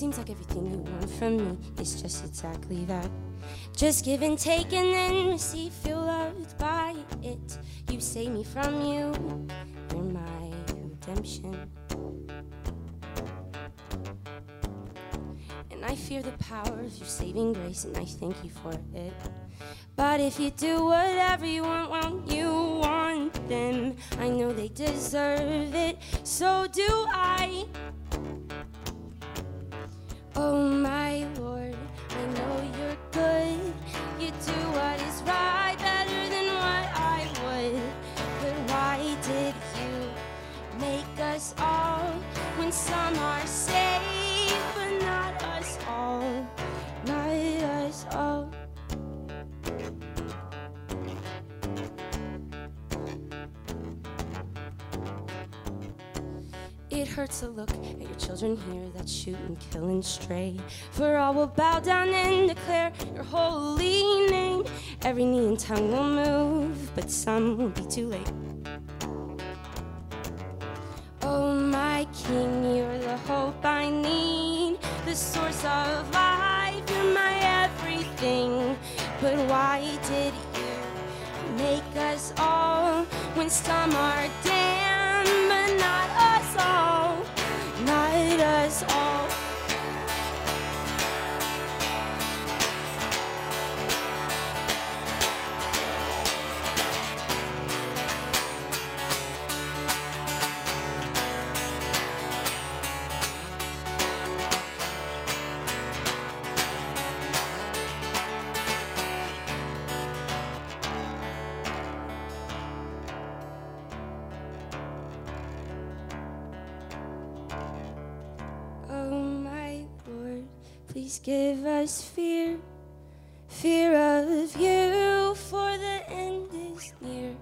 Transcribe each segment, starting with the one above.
seems like everything you want from me is just exactly that. Just give and take and then receive, feel loved by it. You save me from you, you're my redemption. And I fear the power of your saving grace, and I thank you for it. But if you do whatever you want, won't you want them? I know they deserve it, so do I. Oh my Lord, I know you're good. You do what is right, better than what I would. But why did you make us all when some are saved, but not us all? Not us all. It hurts to look at your children here that shoot and kill and stray. For all will bow down and declare your holy name. Every knee and tongue will move, but some will be too late. Oh my King, you're the hope I need, the source of life, you're my everything. But why did you make us all when some are damned but not us? Not us all. Please give us fear, fear of you, for the end is near.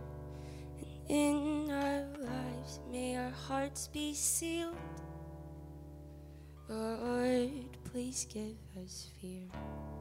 And in our lives may our hearts be sealed. Lord, please give us fear.